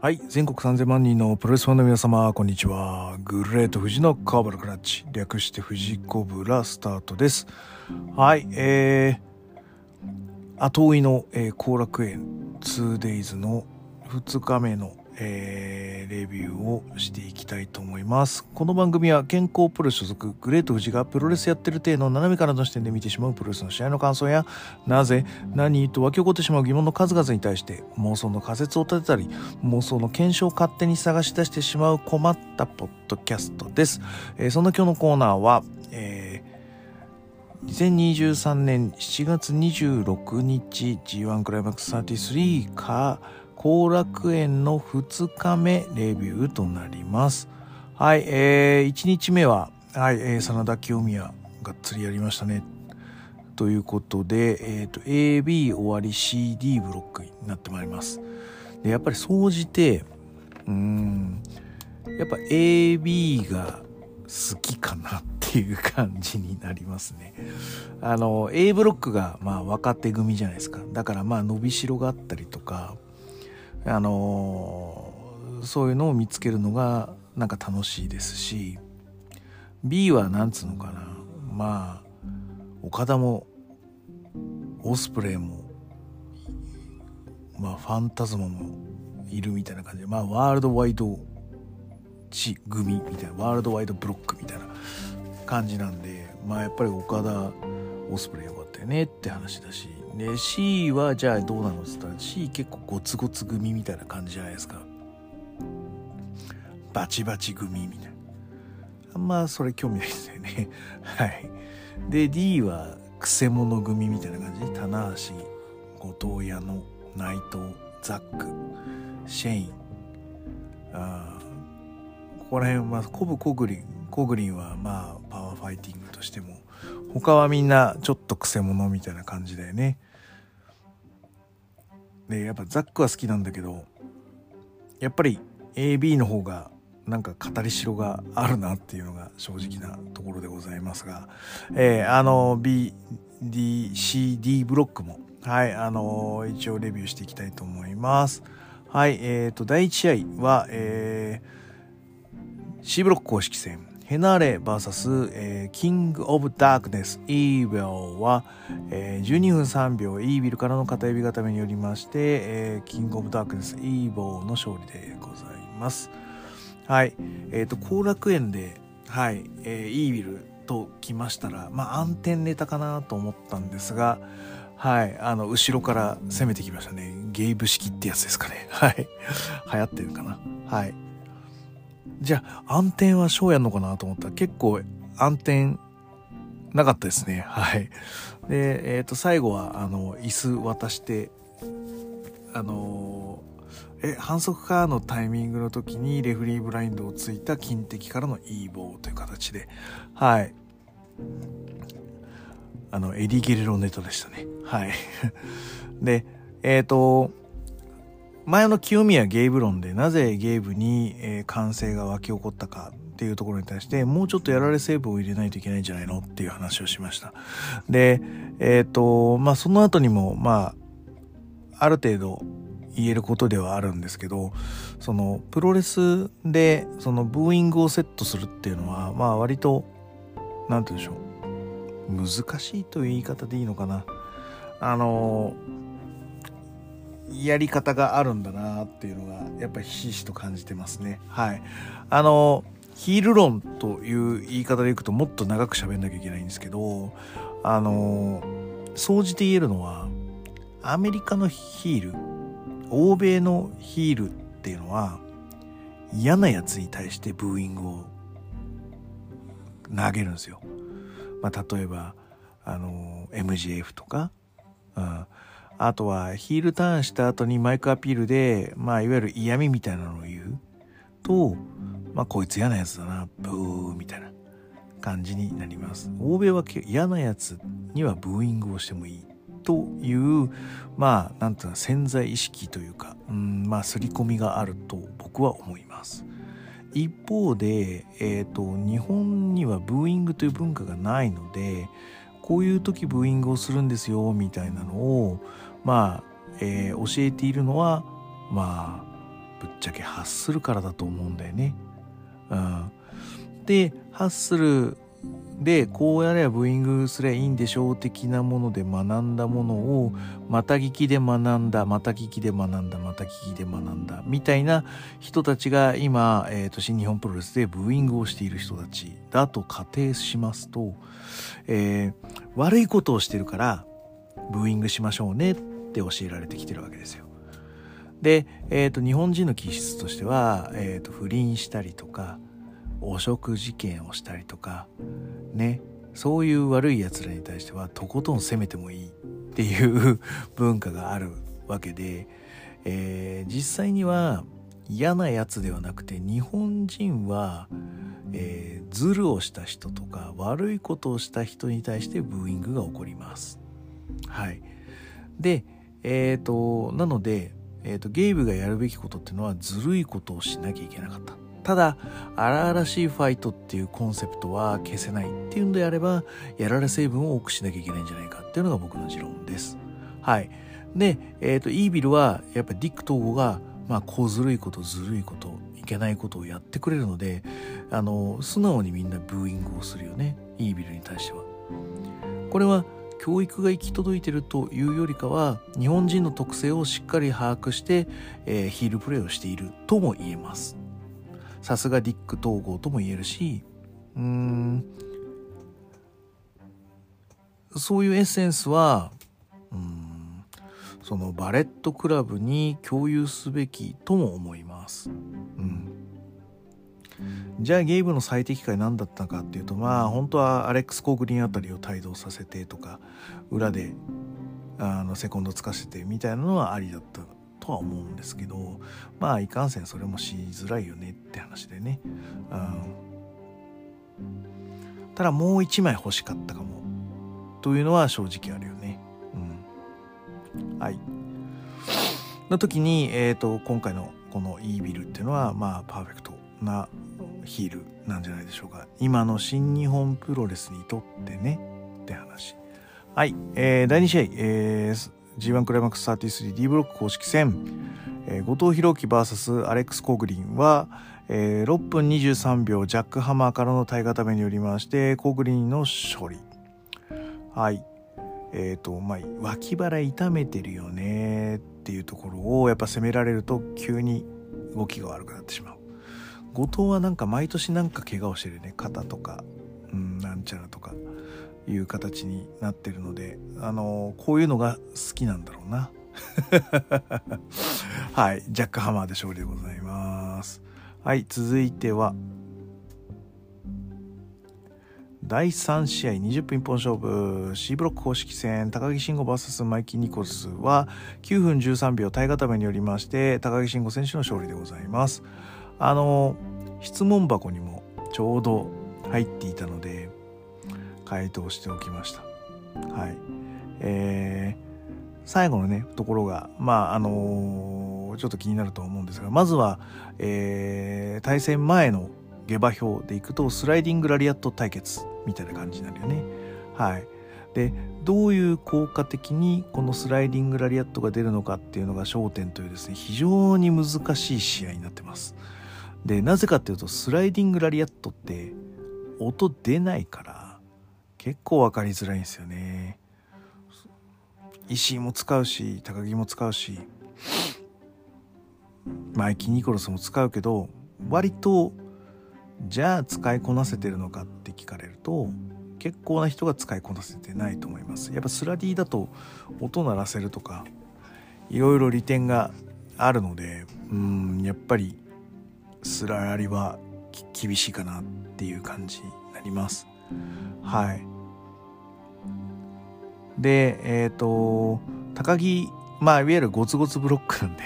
はい、全国3000万人のプロレスファンの皆様、こんにちは。グレート富士のカーブラクラッチ、略して富士コブラスタートです。はい、後追いの後楽園 2days の2日目の、レビューをしていきたいと思います。この番組は健康プロ所属グレート富士がプロレスやってる体の斜めからの視点で見てしまうプロレスの試合の感想や、なぜ何と湧き起こってしまう疑問の数々に対して妄想の仮説を立てたり、妄想の検証を勝手に探し出してしまう困ったポッドキャストです。そんな今日のコーナーは、2023年7月26日 G1 クライマックス33か後楽園の2日目レビューとなります。はい、1日目は、はい、真田清宮がっつりやりましたねということで、AB 終わり CD ブロックになってまいります。でやっぱり総じてやっぱ AB が好きかなっていう感じになりますね。A ブロックがまあ若手組じゃないですか。だからまあ伸びしろがあったりとか、そういうのを見つけるのがなんか楽しいですし、 B はなんつうのかな、まあ岡田もオスプレイも、まあ、ファンタズマもいるみたいな感じで、まあ、ワールドワイド組みたいな、ワールドワイドブロックみたいな感じなんで、まあやっぱり岡田オスプレイよかったよねって話だし、で C はじゃあどうなのって言ったら C 結構ゴツゴツ組みたいな感じじゃないですか。バチバチ組みたいな、あんまそれ興味ないですよねはい。で D はクセモノ組みたいな感じで、棚橋、後藤、矢野、内藤、ザック、シェイン、ここら辺はコブ、コグリンはまあパワーファイティングとしても、他はみんなちょっとクセ者みたいな感じだよね。でやっぱザックは好きなんだけど、やっぱり AB の方がなんか語りしろがあるなっていうのが正直なところでございますが、BDCD ブロックも、はい、一応レビューしていきたいと思います。はい、第1試合は、C ブロック公式戦、ヘナレ VS、キングオブダークネスイーヴィルは、12分3秒、イーヴィルからの片指固めによりまして、キングオブダークネスイーヴィルの勝利でございます。はい、後楽園で、はい、イーヴィルと来ましたら、まあ暗転ネタかなと思ったんですが、はい、後ろから攻めてきましたね。ゲイブ式ってやつですかね。はい流行ってるかな。はい、じゃあ暗転はショーやんのかなと思ったら、結構暗転なかったですね。はい。で、最後は椅子渡して反則かのタイミングの時にレフリーブラインドをついた金敵からのイーボーという形で、はい。エディ・ゲレロネタでしたね。はい。で、前の清宮ゲイブ論でなぜゲイブに、感性が湧き起こったかっていうところに対して、もうちょっとやられセーブを入れないといけないんじゃないのっていう話をしました。でまあその後にもまあある程度言えることではあるんですけど、そのプロレスでそのブーイングをセットするっていうのは、まあ割となんて言うんでしょう、難しいという言い方でいいのかな、やり方があるんだなっていうのがやっぱりひしひしと感じてますね。はい。ヒール論という言い方でいくともっと長く喋んなきゃいけないんですけど、総じて言えるのは、アメリカのヒール、欧米のヒールっていうのは嫌なやつに対してブーイングを投げるんですよ。まあ、例えばMJF とか、あとはヒールターンした後にマイクアピールで、まあいわゆる嫌味みたいなのを言うと、まあこいつ嫌なやつだな、ブーみたいな感じになります。欧米は嫌なやつにはブーイングをしてもいいという、まあなんていうの、潜在意識というか、まあ刷り込みがあると僕は思います。一方で、日本にはブーイングという文化がないので、こういう時ブーイングをするんですよみたいなのをまあ、教えているのはまあぶっちゃけ発するからだと思うんだよね。うん、で発するでこうやればブーイングすりゃいいんでしょう的なもので学んだものをまた聞きで学んだまた聞きで学んだまた聞きで学んだみたいな人たちが今、新日本プロレスでブーイングをしている人たちだと仮定しますと、悪いことをしてるからブーイングしましょうねって教えられてきてるわけですよ。で、日本人の気質としては、不倫したりとか汚職事件をしたりとかね、そういう悪いやつらに対してはとことん攻めてもいいっていう文化があるわけで、実際には嫌なやつではなくて日本人は、ズルをした人とか悪いことをした人に対してブーイングが起こります。はい、で、なので、ゲイブがやるべきことっていうのはずるいことをしなきゃいけなかった。ただ荒々しいファイトっていうコンセプトは消せないっていうのであればやられ成分を多くしなきゃいけないんじゃないかっていうのが僕の持論です。はい。で、イービルはやっぱりディック統合がまあ小ずるいことずるいこといけないことをやってくれるので素直にみんなブーイングをするよね、イービルに対しては。これは教育が行き届いてるというよりかは日本人の特性をしっかり把握して、ヒールプレイをしているとも言えます。さすがディック統合とも言えるし、そういうエッセンスはそのバレットクラブに共有すべきとも思います。じゃあゲイブの最適解何だったかっていうと、まあ本当はアレックス・コーグリンあたりを帯同させてとか裏でセコンドつかせてみたいなのはありだったとは思うんですけど、まあいかんせんそれもしづらいよねって話でね。ただもう一枚欲しかったかもというのは正直あるよね。はい。の時に、今回のこのイービルっていうのはまあパーフェクトなヒールなんじゃないでしょうか、今の新日本プロレスにとってねって話。はい、第2試合、G1 クライマックス 33D ブロック公式戦、後藤弘樹 vs アレックス・コーグリンは、6分23秒ジャックハマーからの体固めによりましてコーグリンの勝利。はい。まあ、脇腹痛めてるよねっていうところをやっぱ攻められると急に動きが悪くなってしまう。後藤はなんか毎年なんか怪我をしてるね、肩とか、なんちゃらとかいう形になってるので、こういうのが好きなんだろうな。はい、ジャックハマーで勝利でございます。はい、続いては第3試合20分一本勝負 C ブロック公式戦、高木慎吾 vs マイキー・ニコルスは9分13秒体固めによりまして高木慎吾選手の勝利でございます。質問箱にもちょうど入っていたので回答しておきました。はい。最後のねところがまあちょっと気になると思うんですが、まずは、対戦前の下馬評でいくとスライディングラリアット対決みたいな感じになるよね。はい。でどういう効果的にこのスライディングラリアットが出るのかっていうのが焦点というですね、非常に難しい試合になってます。でなぜかっていうとスライディングラリアットって音出ないから結構分かりづらいんですよね。石井も使うし高木も使うしマイキー・ニコロスも使うけど、割とじゃあ使いこなせてるのかって聞かれると結構な人が使いこなせてないと思います。やっぱスラディだと音鳴らせるとかいろいろ利点があるので、やっぱりスラリは厳しいかなっていう感じになります。はい。で高木まあいわゆるゴツゴツブロックなん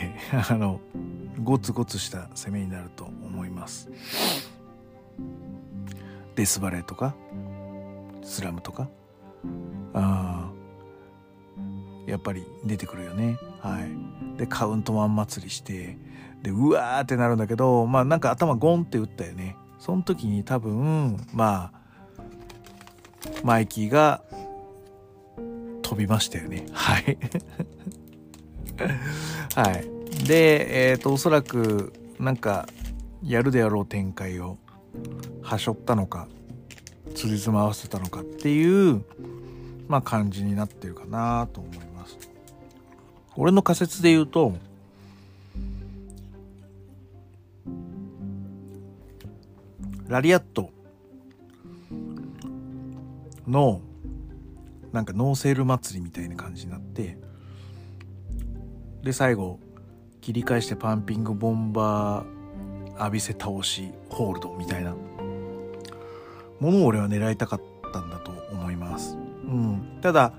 でゴツゴツした攻めになると思います。デスバレーとかスラムとかやっぱり出てくるよね。はい。でカウントマン祭りしてでうわーってなるんだけど、まあなんか頭ゴンって打ったよね。その時に多分まあマイキーが飛びましたよね。はい。はい。でで、おそらくなんかやるであろう展開をはしょったのか辻褄合わせたのかっていう、まあ、感じになってるかなと思います。俺の仮説で言うとラリアットのなんかノーセール祭りみたいな感じになってで最後切り返してパンピングボンバー浴びせ倒しホールドみたいなものを俺は狙いたかったんだと思います、うん、ただ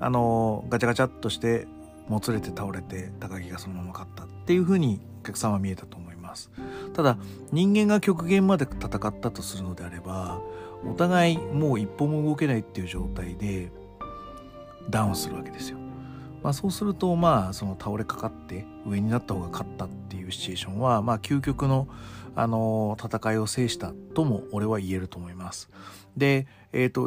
ガチャガチャっとしてもつれて倒れて高木がそのまま勝ったっていう風にお客さんは見えたと思います。ただ人間が極限まで戦ったとするのであればお互いもう一歩も動けないっていう状態でダウンするわけですよ、まあ、そうするとまあその倒れかかって上になった方が勝ったっていうシチュエーションはまあ究極の、戦いを制したとも俺は言えると思います。で、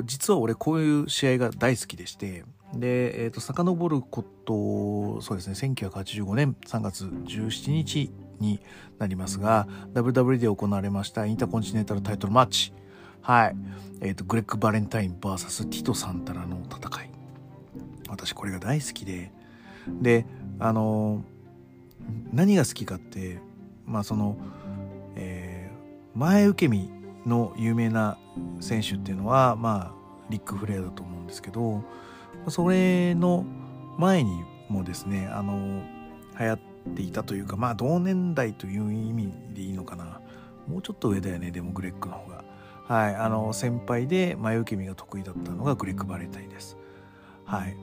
実は俺こういう試合が大好きでしてで、遡ることそうですね1985年3月17日になりますが WWE で行われましたインターコンチネンタルタイトルマッチ、はい、グレッグ・バレンタイン vs ティト・サンタナの戦い、私これが大好きで何が好きかってまあその、前受け身の有名な選手っていうのはまあリック・フレアだと思うんですけどそれの前にもですね流行っていたというかまあ同年代という意味でいいのかなもうちょっと上だよねでもグレッグの方がはい先輩で前受け身が得意だったのがグレッグ・バレンタインです。はい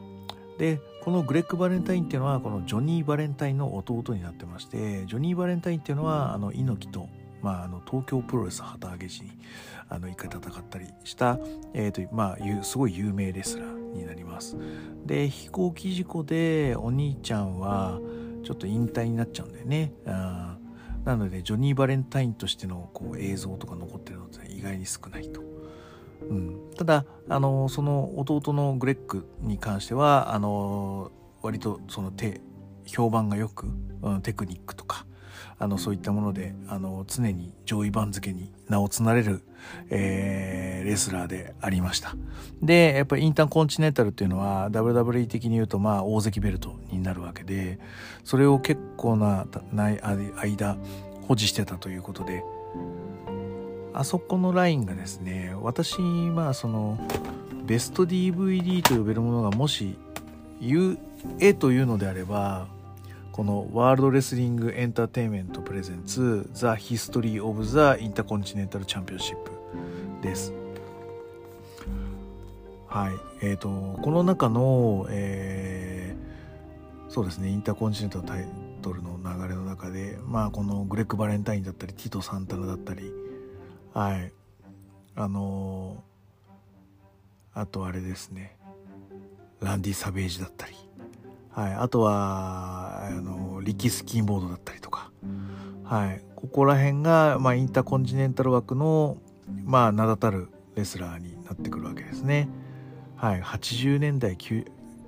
でこのグレッグ・バレンタインっていうのはこのジョニー・バレンタインの弟になってましてジョニー・バレンタインっていうのは猪木と、まあ、東京プロレス旗揚げ時に一回戦ったりした、まあ、すごい有名レスラーになります。で飛行機事故でお兄ちゃんはちょっと引退になっちゃうんだよね。あなのでジョニー・バレンタインとしてのこう映像とか残ってるのって意外に少ないと。うん、ただその弟のグレッグに関しては割とその評判がよく、うん、テクニックとかそういったもので常に上位番付に名を連ねる、レスラーでありました。でやっぱりインターコンチネンタルっていうのは WWE 的に言うとまあ大関ベルトになるわけでそれを結構な間保持してたということであそこのラインがですね私まあそのベスト DVD と呼べるものがもし言えというのであればこのワールドレスリングエンターテインメントプレゼンツザ・ヒストリー・オブ・ザ・インターコンチネンタル・チャンピオンシップです。はいこの中の、そうですねインターコンチネンタルタイトルの流れの中でまあこのグレッグ・バレンタインだったりティト・サンタナだったりはいあとあれですねランディ・サベージだったり、はい、あとはリキ・スキンボードだったりとか、はい、ここら辺が、まあ、インターコンチネンタル枠の、まあ、名だたるレスラーになってくるわけですね、はい、80年代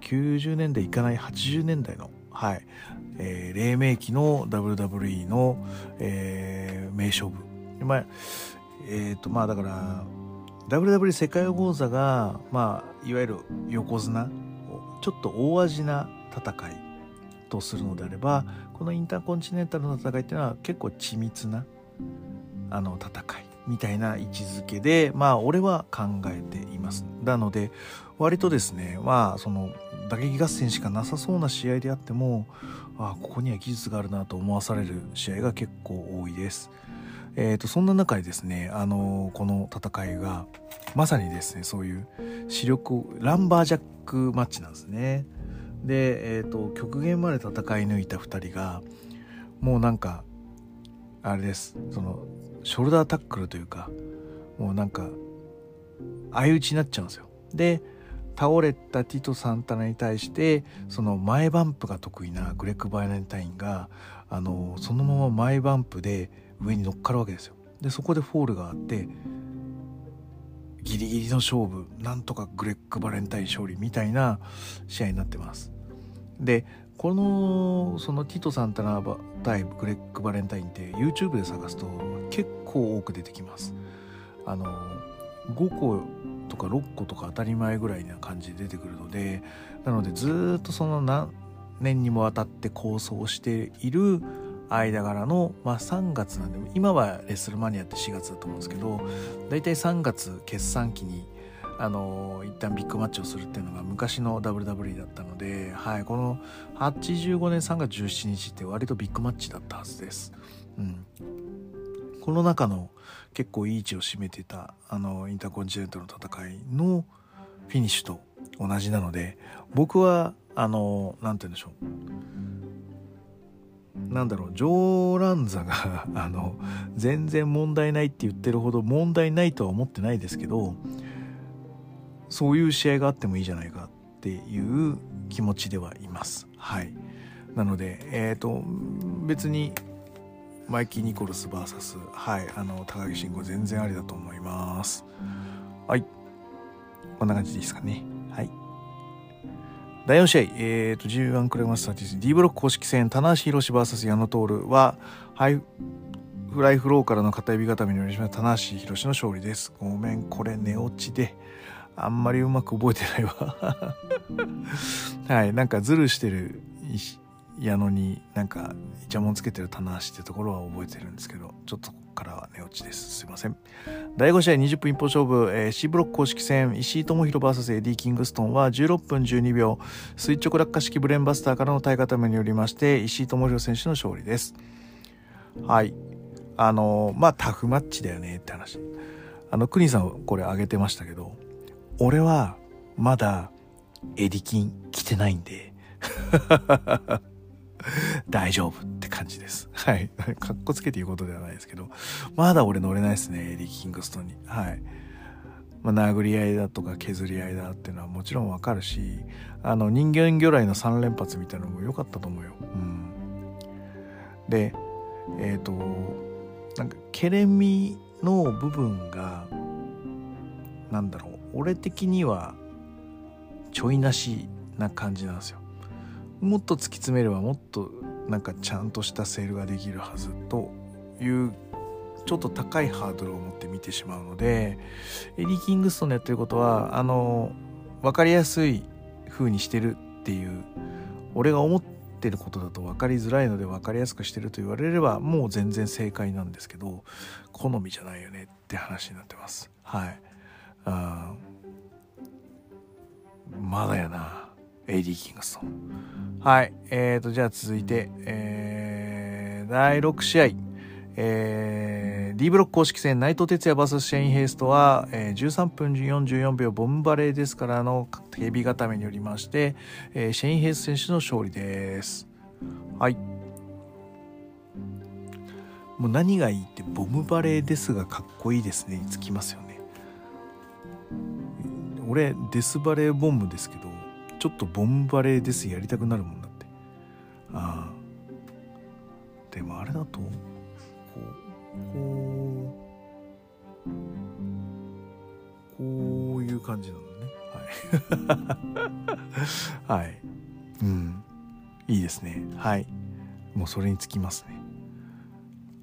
90年代いかない80年代の、はい黎明期の WWE の、名勝負まあまあだから WWE 世界王座がまあいわゆる横綱ちょっと大味な戦いとするのであればこのインターコンチネンタルの戦いっていうのは結構緻密な戦いみたいな位置づけでまあ俺は考えています。なので割とですねまあその打撃合戦しかなさそうな試合であってもあここには技術があるなと思わされる試合が結構多いです。そんな中でですね、この戦いがまさにですねそういう視力ランバージャックマッチなんですね。で、極限まで戦い抜いた2人がもうなんかあれですそのショルダータックルというかもうなんか相打ちになっちゃうんですよ。で倒れたティト・サンタナに対してその前バンプが得意なグレッグ・バレンタインがそのまま前バンプで上に乗っかるわけですよ。でそこでフォールがあってギリギリの勝負なんとかグレッグ・バレンタイン勝利みたいな試合になってます。でこのそのティトさんたら対グレッグ・バレンタインって YouTube で探すと結構多く出てきます。5個とか6個とか当たり前ぐらいな感じで出てくるので、なのでずっとその何年にもわたって構想している間柄の、3月なんで、今はレッスルマニアって4月だと思うんですけど、だいたい3月決算期に一旦ビッグマッチをするっていうのが昔の WWE だったので、はい、この85年3月17日って割とビッグマッチだったはずです、この中の結構いい位置を占めていたインターコンチネンタルの戦いのフィニッシュと同じなので、僕はなんて言うんでしょう、なんだろう、ジョーランザが全然問題ないって言ってるほど問題ないとは思ってないですけど、そういう試合があってもいいじゃないかっていう気持ちではいます。はい。なので、別にマイキー・ニコルス VS、はい、高木慎吾全然ありだと思います。はい。こんな感じでいいですかね。はい。第4試合、G1 クライマックス30、D ブロック公式戦、棚橋宏 VS 矢野徹は、フライフローからの片指固めによりました棚橋宏の勝利です。ごめん、これ寝落ちで。あんまりうまく覚えてないわ。はい。なんかズルしてる矢野になんかイチャモンつけてる棚橋ってところは覚えてるんですけど、ちょっとここからは寝落ちです。すいません。第5試合20分一本勝負、C ブロック公式戦、石井智弘 VS エディ・キングストンは16分12秒、垂直落下式ブレーンバスターからの体固めによりまして、石井智弘選手の勝利です。はい。タフマッチだよねって話。クニさんこれ挙げてましたけど、俺はまだエディキン着てないんで大丈夫って感じです。はい。かっこつけて言うことではないですけど、まだ俺乗れないですね、エディ・キングストンに。はい、殴り合いだとか削り合いだっていうのはもちろんわかるし、人間魚雷の3連発みたいなのも良かったと思うよ。でなんかケレミの部分がなんだろう、俺的にはちょいなしな感じなんですよ。もっと突き詰めればもっとなんかちゃんとしたセールができるはずというちょっと高いハードルを持って見てしまうので、エリー・キングストンのやってることは分かりやすい風にしてるっていう、俺が思ってることだと分かりづらいので分かりやすくしてると言われればもう全然正解なんですけど、好みじゃないよねって話になってます。はい。まだやな、AD キングストン。はい。じゃあ続いて、第6試合、D ブロック公式戦、内藤哲也 VS シェイン・ヘイストは、13分44秒ボムバレーですからのヘビ固めによりまして、シェイン・ヘイスト選手の勝利です。はい。もう何がいいってボムバレーですがかっこいいですねにつきますよね。俺デスバレーボムですけど、ちょっとボムバレーですやりたくなるもんだって。でもあれだとこういう感じなのね。はい。はい。いいですね。はい。もうそれにつきますね。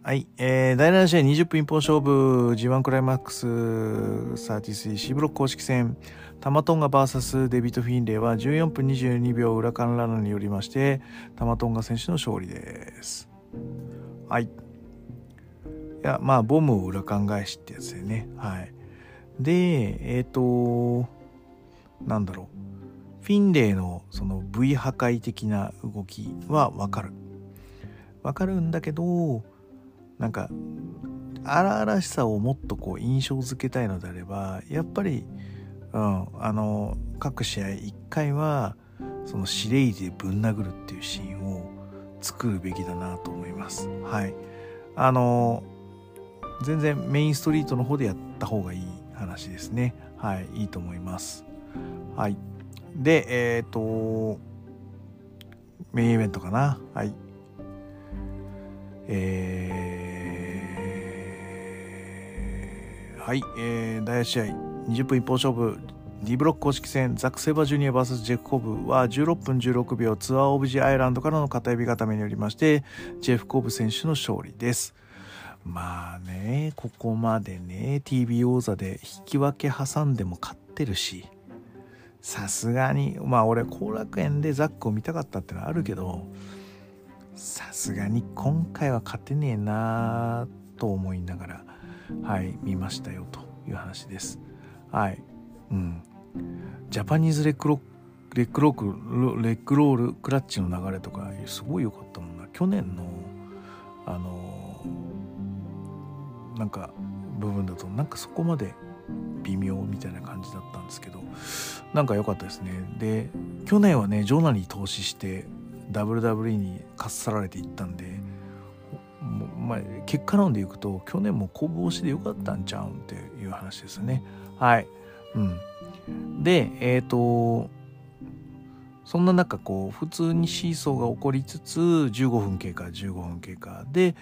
はい、第7試合20分一本勝負 G1 クライマックス 33C ブロック公式戦、タマトンガ VS デビッド・フィンレイは14分22秒裏からラナによりましてタマトンガ選手の勝利です。はい。いやボムを裏勘返しってやつでね。はい。でなんだろう、フィンレイのその V 破壊的な動きはわかるんだけど、なんか荒々しさをもっとこう印象づけたいのであれば、やっぱり、各試合1回はそのシレイでぶん殴るっていうシーンを作るべきだなと思います。はい。全然メインストリートの方でやった方がいい話ですね。はい、いいと思います。はい。で、メインイベントかな。はい。第8試合20分一本勝負 D ブロック公式戦ザック・セイバージュニア vs ジェフ・コブは16分16秒ツアー・オブ・ジ・アイランドからの片指固めによりましてジェフ・コブ選手の勝利です。まあね、ここまでね TBO 座で引き分け挟んでも勝ってるし、さすがにまあ俺後楽園でザックを見たかったってのはあるけど、さすがに今回は勝てねえなと思いながら、はい、見ましたよという話です。はい、うん、ジャパニーズレッグロールクラッチの流れとかすごい良かったもんな。去年のなんか部分だとなんかそこまで微妙みたいな感じだったんですけど、なんか良かったですね。で去年はねジョナに投資して WWE にかっさられていったんで、まあ、結果論でいくと去年もコブ押しで良かったんちゃうんっていう話ですね。はい、うん、でそんな中こう普通にシーソーが起こりつつ15分経過で、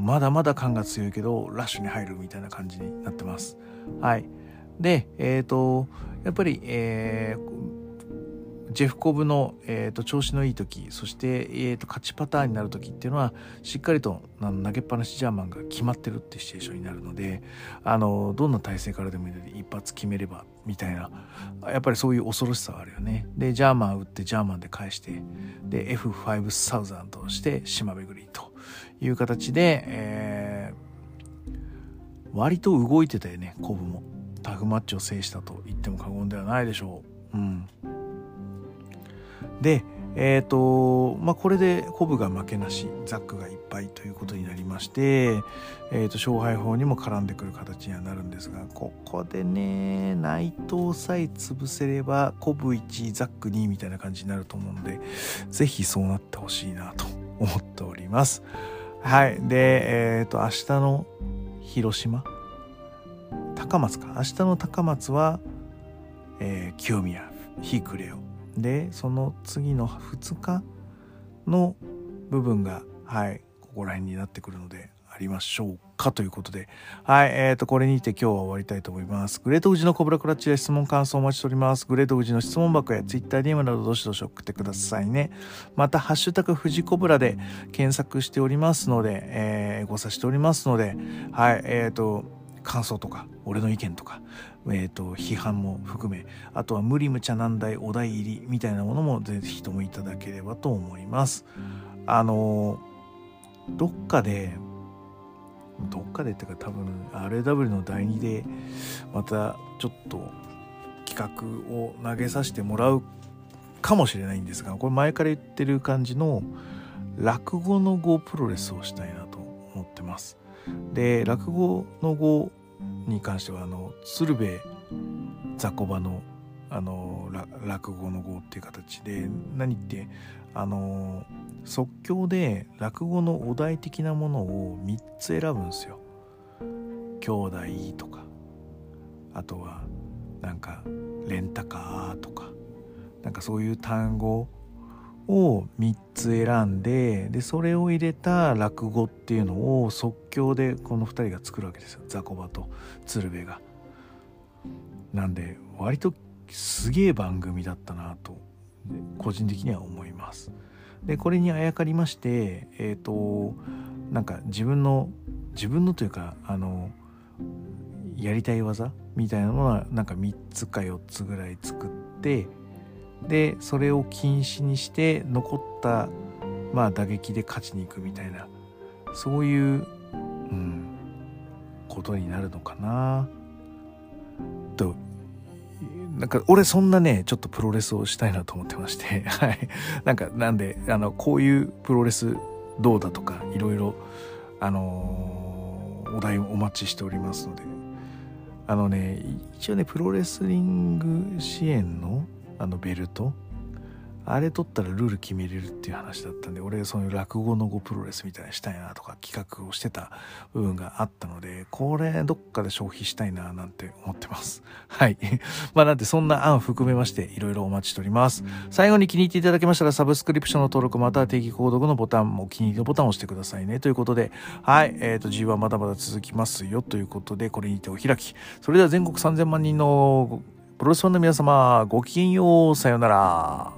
まだまだ感が強いけどラッシュに入るみたいな感じになってます。はい、でやっぱり、ジェフコブの、調子のいい時、そして、勝ちパターンになる時っていうのはしっかりと投げっぱなしジャーマンが決まってるってシチュエーションになるので、どんな体勢からでもいいので一発決めればみたいな、やっぱりそういう恐ろしさはあるよね。でジャーマン打ってジャーマンで返して、で F5000 として島巡りという形で、割と動いてたよね。コブもタフマッチを制したと言っても過言ではないでしょう。うん、でまあ、これでコブが負けなしザックがいっぱいということになりまして、勝敗法にも絡んでくる形にはなるんですが、ここでね内藤さえ潰せればコブ1ザック2みたいな感じになると思うので、ぜひそうなってほしいなと思っております。はい、で明日の広島高松か、明日の高松は、清宮ヒクレオで、その次の2日の部分が、はい、ここら辺になってくるのでありましょうかということで、はい、これにて今日は終わりたいと思います。グレート富士のコブラクラッチで質問感想をお待ちしております。グレート富士の質問箱や TwitterDM などどしどし送ってくださいね。またハッシュタグ富士コブラで検索しておりますので、ご察しておりますので、はい、感想とか俺の意見とか、批判も含め、あとは無理無茶難題お題入りみたいなものもぜひともいただければと思います。どっかでってか多分 RAW の第2でまたちょっと企画を投げさせてもらうかもしれないんですが、これ前から言ってる感じの落語の語プロレスをしたいなと思ってます。で落語の語に関しては鶴瓶雑魚場の落語の語っていう形で、何って即興で落語のお題的なものを3つ選ぶんですよ。兄弟とか、あとはなんかレンタカーとか、なんかそういう単語を3つ選んで、でそれを入れた落語っていうのを即興でこの2人が作るわけですよ、ザコバと鶴瓶が。なんで割とすげえ番組だったなと個人的には思います。でこれにあやかりましてなんか自分のというかやりたい技みたいなのはなんか3つか4つぐらい作って、でそれを禁止にして残った、まあ、打撃で勝ちに行くみたいな、そういう、うん、ことになるのかなと。なんか俺そんなねちょっとプロレスをしたいなと思ってましてはいなんでこういうプロレスどうだとかいろいろお題をお待ちしておりますので、一応ねプロレスリング支援のベルトあれ取ったらルール決めれるっていう話だったんで、俺そういう落語の語プロレスみたいにしたいなとか企画をしてた部分があったので、これどっかで消費したいななんて思ってます。はいまあなんてそんな案含めましていろいろお待ちしております。最後に気に入っていただけましたらサブスクリプションの登録または定期購読のボタンもお気に入りのボタンを押してくださいねということで、はいG1 まだまだ続きますよということで、これにてお開き。それでは全国3000万人のプロレスファンの皆様、ごきげんよう、さようなら。